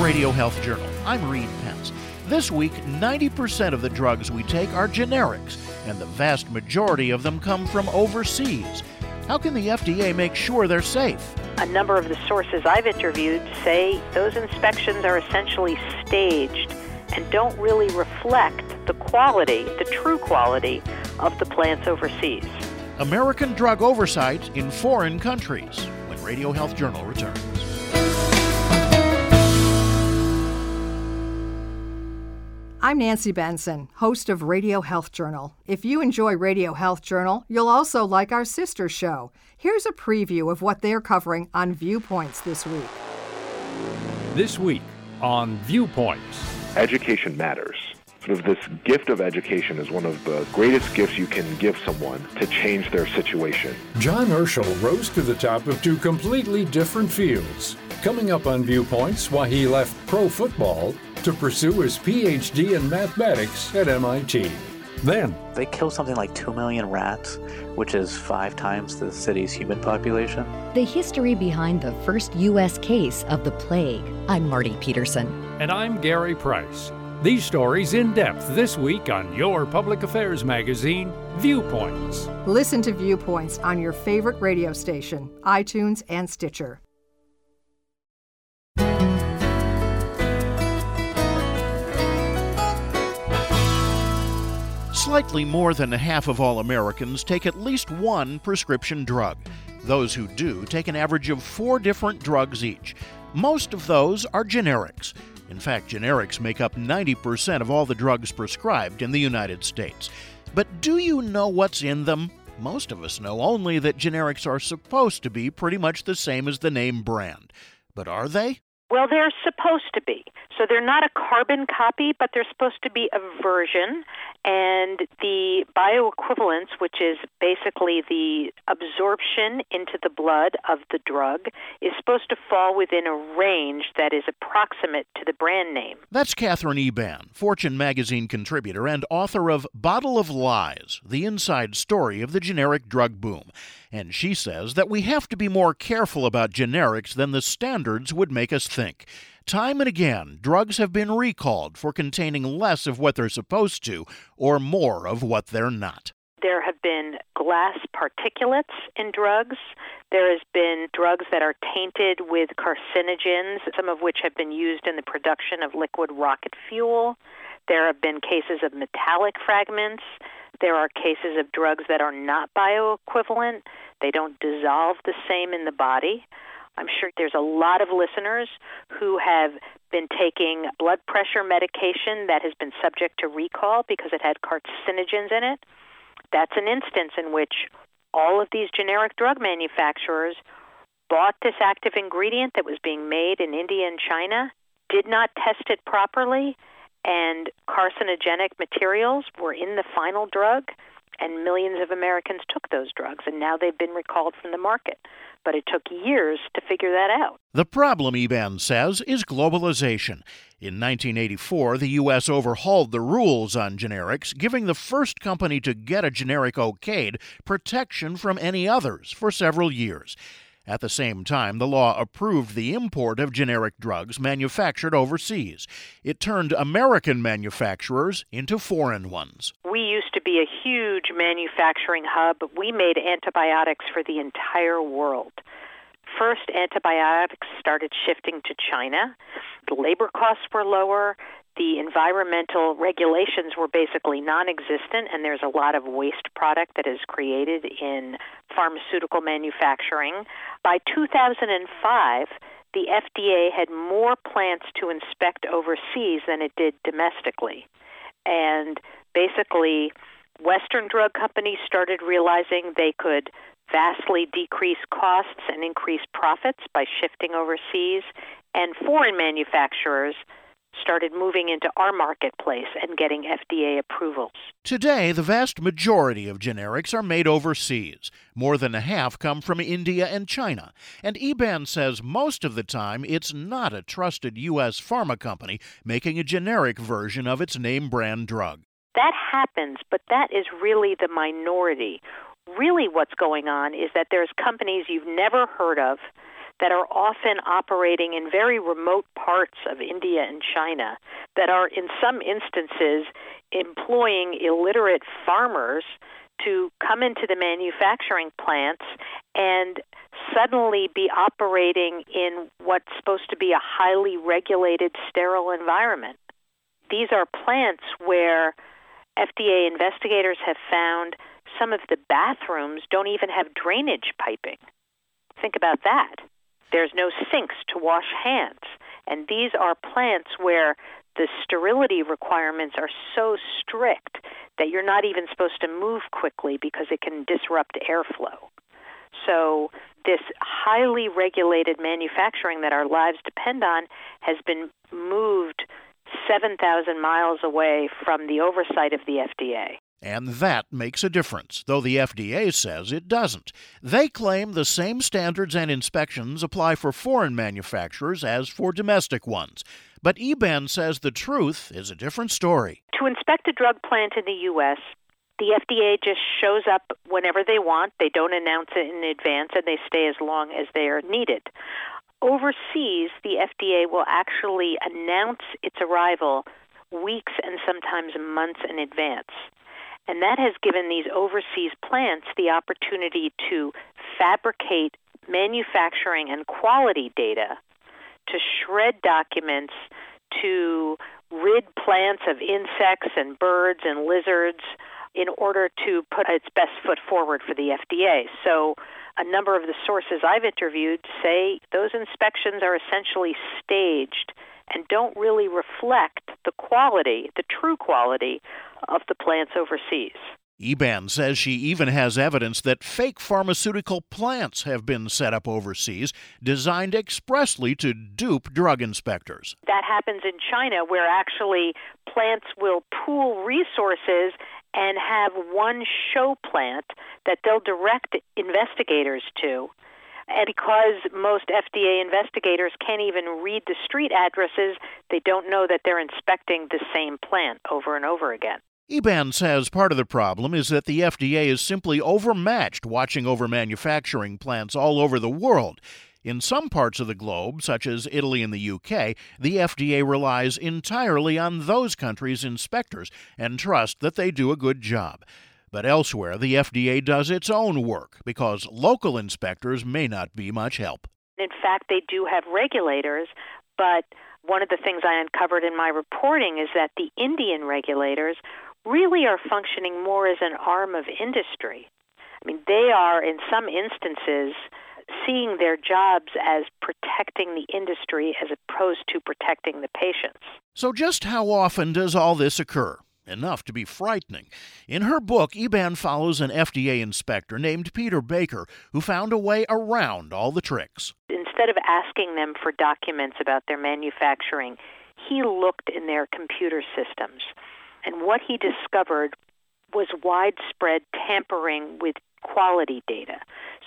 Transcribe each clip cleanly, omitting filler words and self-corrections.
Radio Health Journal. I'm Reed Pence. This week, 90% of the drugs we take are generics, and the vast majority of them come from overseas. How can the FDA make sure they're safe? A number of the sources I've interviewed say those inspections are essentially staged and don't really reflect the quality, the true quality, of the plants overseas. American drug oversight in foreign countries, when Radio Health Journal returns. I'm Nancy Benson, host of Radio Health Journal. If you enjoy Radio Health Journal, you'll also like our sister show. Here's a preview of what they're covering on Viewpoints this week. This week on Viewpoints. Education matters. Sort of this gift of education is one of the greatest gifts you can give someone to change their situation. John Herschel rose to the top of two completely different fields. Coming up on Viewpoints, why he left pro football to pursue his PhD in mathematics at MIT. Then, they kill something like 2 million rats, which is 5 times the city's human population. The history behind the first U.S. case of the plague. I'm Marty Peterson. And I'm Gary Price. These stories in depth this week on your public affairs magazine, Viewpoints. Listen to Viewpoints on your favorite radio station, iTunes and Stitcher. Slightly more than half of all Americans take at least one prescription drug. Those who do take an average of 4 different drugs each. Most of those are generics. In fact, generics make up 90% of all the drugs prescribed in the United States. But do you know what's in them? Most of us know only that generics are supposed to be pretty much the same as the name brand. But are they? Well, they're supposed to be. So they're not a carbon copy, but they're supposed to be a version. And the bioequivalence, which is basically the absorption into the blood of the drug, is supposed to fall within a range that is approximate to the brand name. That's Katherine Eban, Fortune magazine contributor and author of Bottle of Lies: The Inside Story of the Generic Drug Boom. And she says that we have to be more careful about generics than the standards would make us think. Time and again, drugs have been recalled for containing less of what they're supposed to or more of what they're not. There have been glass particulates in drugs. There has been drugs that are tainted with carcinogens, some of which have been used in the production of liquid rocket fuel. There have been cases of metallic fragments. There are cases of drugs that are not bioequivalent. They don't dissolve the same in the body. I'm sure there's a lot of listeners who have been taking blood pressure medication that has been subject to recall because it had carcinogens in it. That's an instance in which all of these generic drug manufacturers bought this active ingredient that was being made in India and China, did not test it properly, and carcinogenic materials were in the final drug, and millions of Americans took those drugs, and now they've been recalled from the market. But it took years to figure that out. The problem, Eban says, is globalization. In 1984, the U.S. overhauled the rules on generics, giving the first company to get a generic okayed protection from any others for several years. At the same time, the law approved the import of generic drugs manufactured overseas. It turned American manufacturers into foreign ones. We used to be a huge manufacturing hub. We made antibiotics for the entire world. First, antibiotics started shifting to China. The labor costs were lower. The environmental regulations were basically non-existent, and there's a lot of waste product that is created in pharmaceutical manufacturing. By 2005, the FDA had more plants to inspect overseas than it did domestically. And basically, Western drug companies started realizing they could vastly decrease costs and increase profits by shifting overseas, and foreign manufacturers started moving into our marketplace and getting FDA approvals. Today, the vast majority of generics are made overseas. More than a half come from India and China. And Eban says most of the time it's not a trusted U.S. pharma company making a generic version of its name brand drug. That happens, but that is really the minority. Really what's going on is that there's companies you've never heard of that are often operating in very remote parts of India and China, that are in some instances employing illiterate farmers to come into the manufacturing plants and suddenly be operating in what's supposed to be a highly regulated, sterile environment. These are plants where FDA investigators have found some of the bathrooms don't even have drainage piping. Think about that. There's no sinks to wash hands. And these are plants where the sterility requirements are so strict that you're not even supposed to move quickly because it can disrupt airflow. So this highly regulated manufacturing that our lives depend on has been moved 7,000 miles away from the oversight of the FDA. And that makes a difference, though the FDA says it doesn't. They claim the same standards and inspections apply for foreign manufacturers as for domestic ones. But Eban says the truth is a different story. To inspect a drug plant in the U.S., the FDA just shows up whenever they want. They don't announce it in advance, and they stay as long as they are needed. Overseas, the FDA will actually announce its arrival weeks and sometimes months in advance. And that has given these overseas plants the opportunity to fabricate manufacturing and quality data, to shred documents, to rid plants of insects and birds and lizards in order to put its best foot forward for the FDA. So a number of the sources I've interviewed say those inspections are essentially staged and don't really reflect the quality, the true quality, of the plants overseas. Eban says she even has evidence that fake pharmaceutical plants have been set up overseas, designed expressly to dupe drug inspectors. That happens in China, where actually plants will pool resources and have one show plant that they'll direct investigators to. And because most FDA investigators can't even read the street addresses, they don't know that they're inspecting the same plant over and over again. Eban says part of the problem is that the FDA is simply overmatched watching over manufacturing plants all over the world. In some parts of the globe, such as Italy and the UK, the FDA relies entirely on those countries' inspectors and trusts that they do a good job. But elsewhere, the FDA does its own work because local inspectors may not be much help. In fact, they do have regulators, but one of the things I uncovered in my reporting is that the Indian regulators really are functioning more as an arm of industry. I mean, they are, in some instances, seeing their jobs as protecting the industry as opposed to protecting the patients. So just how often does all this occur? Enough to be frightening. In her book, Eban follows an FDA inspector named Peter Baker, who found a way around all the tricks. Instead of asking them for documents about their manufacturing, he looked in their computer systems. And what he discovered was widespread tampering with quality data.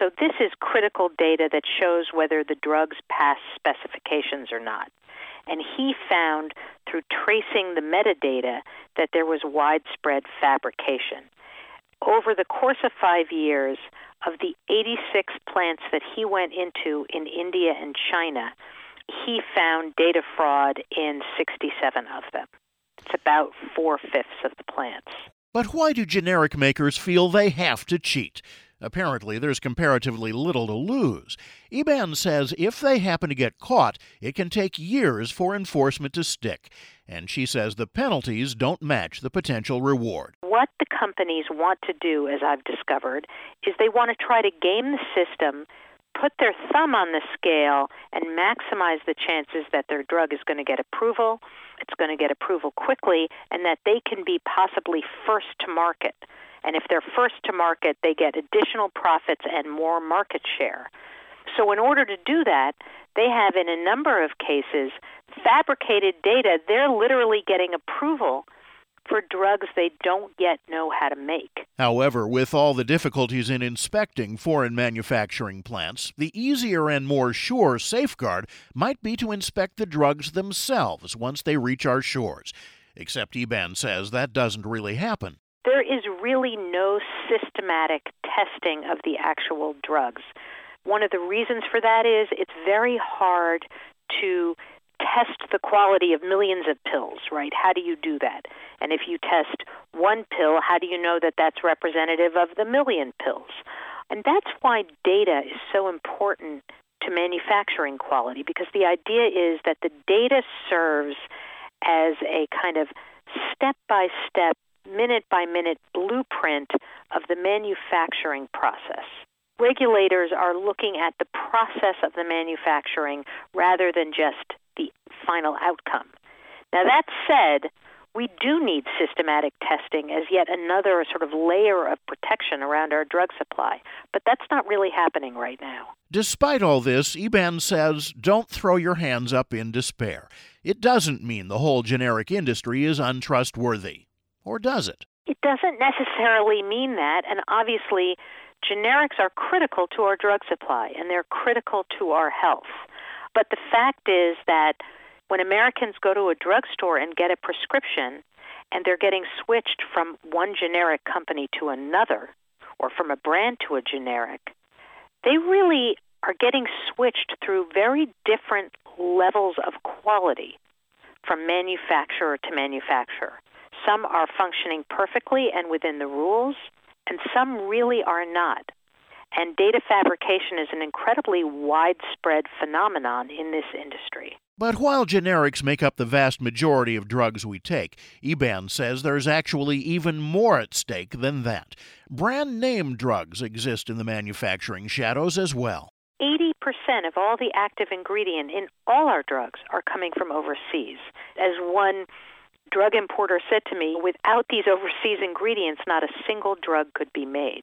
So this is critical data that shows whether the drugs pass specifications or not. And he found, through tracing the metadata, that there was widespread fabrication. Over the course of 5 years, of the 86 plants that he went into in India and China, he found data fraud in 67 of them. It's about 4/5 of the plants. But why do generic makers feel they have to cheat? Apparently, there's comparatively little to lose. Eban says if they happen to get caught, it can take years for enforcement to stick. And she says the penalties don't match the potential reward. What the companies want to do, as I've discovered, is they want to try to game the system, put their thumb on the scale, and maximize the chances that their drug is going to get approval, it's going to get approval quickly, and that they can be possibly first to market. And if they're first to market, they get additional profits and more market share. So in order to do that, they have, in a number of cases, fabricated data. They're literally getting approval for drugs they don't yet know how to make. However, with all the difficulties in inspecting foreign manufacturing plants, the easier and more sure safeguard might be to inspect the drugs themselves once they reach our shores. Except Eban says that doesn't really happen. There is really no systematic testing of the actual drugs. One of the reasons for that is it's very hard to test the quality of millions of pills, right? How do you do that? And if you test one pill, how do you know that that's representative of the million pills? And that's why data is so important to manufacturing quality, because the idea is that the data serves as a kind of step-by-step, minute-by-minute blueprint of the manufacturing process. Regulators are looking at the process of the manufacturing rather than just the final outcome. Now, that said, we do need systematic testing as yet another sort of layer of protection around our drug supply, but that's not really happening right now. Despite all this, Eban says, don't throw your hands up in despair. It doesn't mean the whole generic industry is untrustworthy, or does it? It doesn't necessarily mean that, and obviously, generics are critical to our drug supply, and they're critical to our health. But the fact is that when Americans go to a drugstore and get a prescription, and they're getting switched from one generic company to another, or from a brand to a generic, they really are getting switched through very different levels of quality from manufacturer to manufacturer. Some are functioning perfectly and within the rules, and some really are not. And data fabrication is an incredibly widespread phenomenon in this industry. But while generics make up the vast majority of drugs we take, Eban says there's actually even more at stake than that. Brand name drugs exist in the manufacturing shadows as well. 80% of all the active ingredient in all our drugs are coming from overseas. As one drug importer said to me, without these overseas ingredients, not a single drug could be made.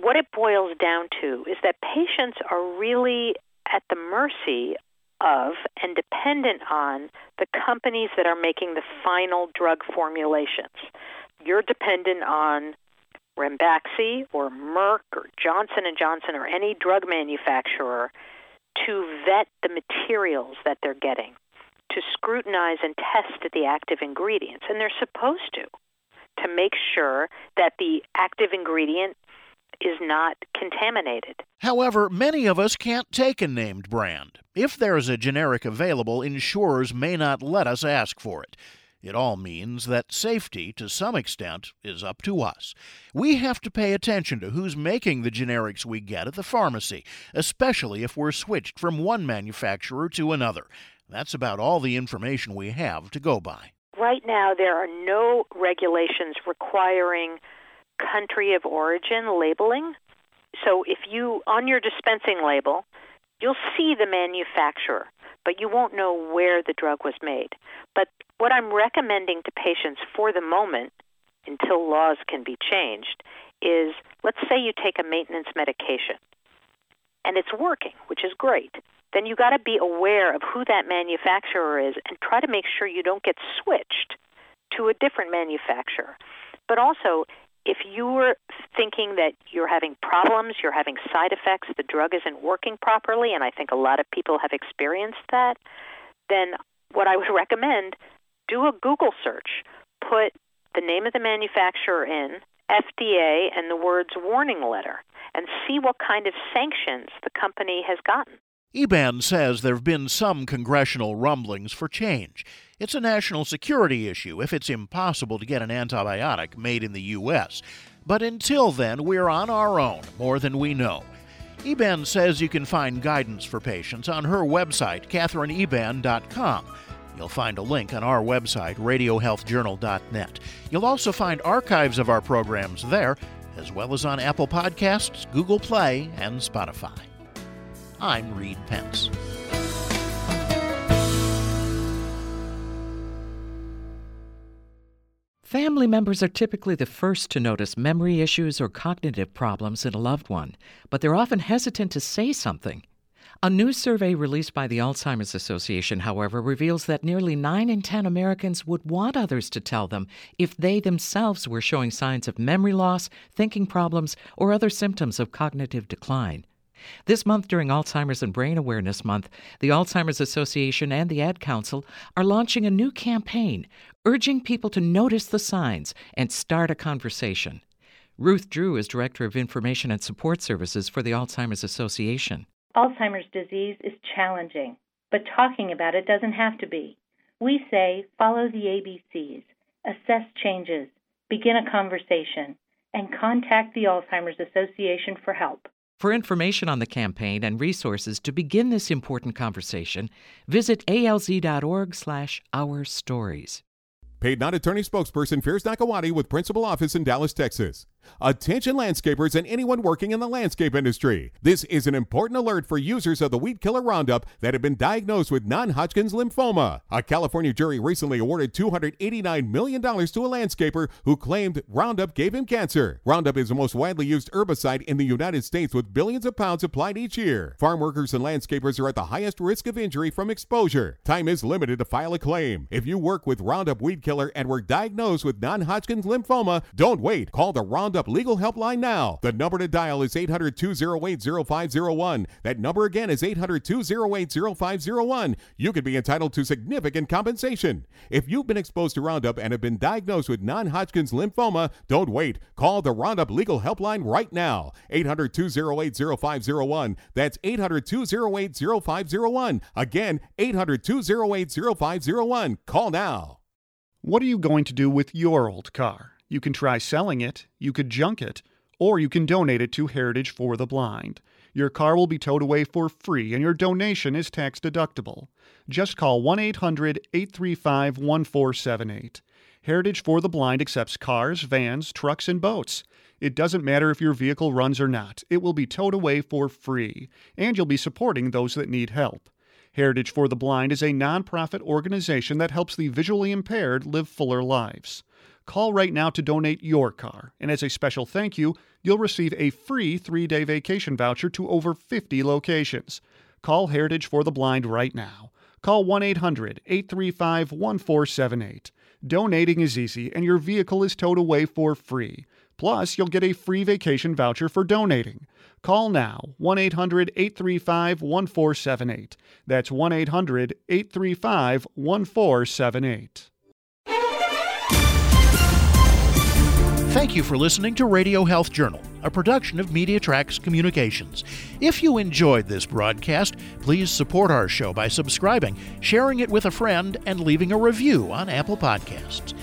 What it boils down to is that patients are really at the mercy of and dependent on the companies that are making the final drug formulations. You're dependent on Ranbaxy or Merck or Johnson & Johnson or any drug manufacturer to vet the materials that they're getting, to scrutinize and test the active ingredients. And they're supposed to make sure that the active ingredient is not contaminated. However, many of us can't take a named brand. If there's a generic available, insurers may not let us ask for it. It all means that safety, to some extent, is up to us. We have to pay attention to who's making the generics we get at the pharmacy, especially if we're switched from one manufacturer to another. That's about all the information we have to go by. Right now, there are no regulations requiring country of origin labeling. So if you, on your dispensing label, you'll see the manufacturer, but you won't know where the drug was made. But what I'm recommending to patients for the moment, until laws can be changed, is let's say you take a maintenance medication, and it's working, which is great. Then you got to be aware of who that manufacturer is and try to make sure you don't get switched to a different manufacturer. But also, if you're thinking that you're having problems, you're having side effects, the drug isn't working properly, and I think a lot of people have experienced that, then what I would recommend, do a Google search. Put the name of the manufacturer in, FDA, and the words warning letter, and see what kind of sanctions the company has gotten. Eban says there have been some congressional rumblings for change. It's a national security issue if it's impossible to get an antibiotic made in the U.S. But until then, we're on our own, more than we know. Eban says you can find guidance for patients on her website, KatherineEban.com. You'll find a link on our website, RadioHealthJournal.net. You'll also find archives of our programs there, as well as on Apple Podcasts, Google Play, and Spotify. I'm Reed Pence. Family members are typically the first to notice memory issues or cognitive problems in a loved one, but they're often hesitant to say something. A new survey released by the Alzheimer's Association, however, reveals that nearly 9 in 10 Americans would want others to tell them if they themselves were showing signs of memory loss, thinking problems, or other symptoms of cognitive decline. This month, during Alzheimer's and Brain Awareness Month, the Alzheimer's Association and the Ad Council are launching a new campaign, urging people to notice the signs and start a conversation. Ruth Drew is Director of Information and Support Services for the Alzheimer's Association. Alzheimer's disease is challenging, but talking about it doesn't have to be. We say follow the ABCs, assess changes, begin a conversation, and contact the Alzheimer's Association for help. For information on the campaign and resources to begin this important conversation, visit alz.org/ourstories. Paid non-attorney spokesperson Fierce Nakawadi with principal office in Dallas, Texas. Attention landscapers and anyone working in the landscape industry. This is an important alert for users of the weed killer Roundup that have been diagnosed with non-Hodgkin's lymphoma. A California jury recently awarded $289 million to a landscaper who claimed Roundup gave him cancer. Roundup is the most widely used herbicide in the United States, with billions of pounds applied each year. Farm workers and landscapers are at the highest risk of injury from exposure. Time is limited to file a claim. If you work with Roundup weed killer and were diagnosed with non-Hodgkin's lymphoma, don't wait. Call the Roundup Legal Helpline now. The number to dial is 800-208-0501. That number again is 800-208-0501. You could be entitled to significant compensation. If you've been exposed to Roundup and have been diagnosed with non-Hodgkin's lymphoma, don't wait. Call the Roundup Legal Helpline right now. 800-208-0501. That's 800-208-0501. Again, 800-208-0501. Call now. What are you going to do with your old car? You can try selling it, you could junk it, or you can donate it to Heritage for the Blind. Your car will be towed away for free and your donation is tax deductible. Just call 1-800-835-1478. Heritage for the Blind accepts cars, vans, trucks, and boats. It doesn't matter if your vehicle runs or not. It will be towed away for free, and you'll be supporting those that need help. Heritage for the Blind is a nonprofit organization that helps the visually impaired live fuller lives. Call right now to donate your car, and as a special thank you, you'll receive a free 3-day vacation voucher to over 50 locations. Call Heritage for the Blind right now. Call 1-800-835-1478. Donating is easy, and your vehicle is towed away for free. Plus, you'll get a free vacation voucher for donating. Call now, 1-800-835-1478. That's 1-800-835-1478. Thank you for listening to Radio Health Journal, a production of MediaTracks Communications. If you enjoyed this broadcast, please support our show by subscribing, sharing it with a friend, and leaving a review on Apple Podcasts.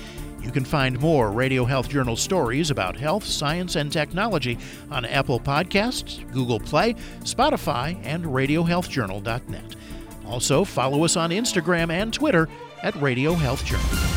You can find more Radio Health Journal stories about health, science, and technology on Apple Podcasts, Google Play, Spotify, and RadioHealthJournal.net. Also, follow us on Instagram and Twitter at Radio Health Journal.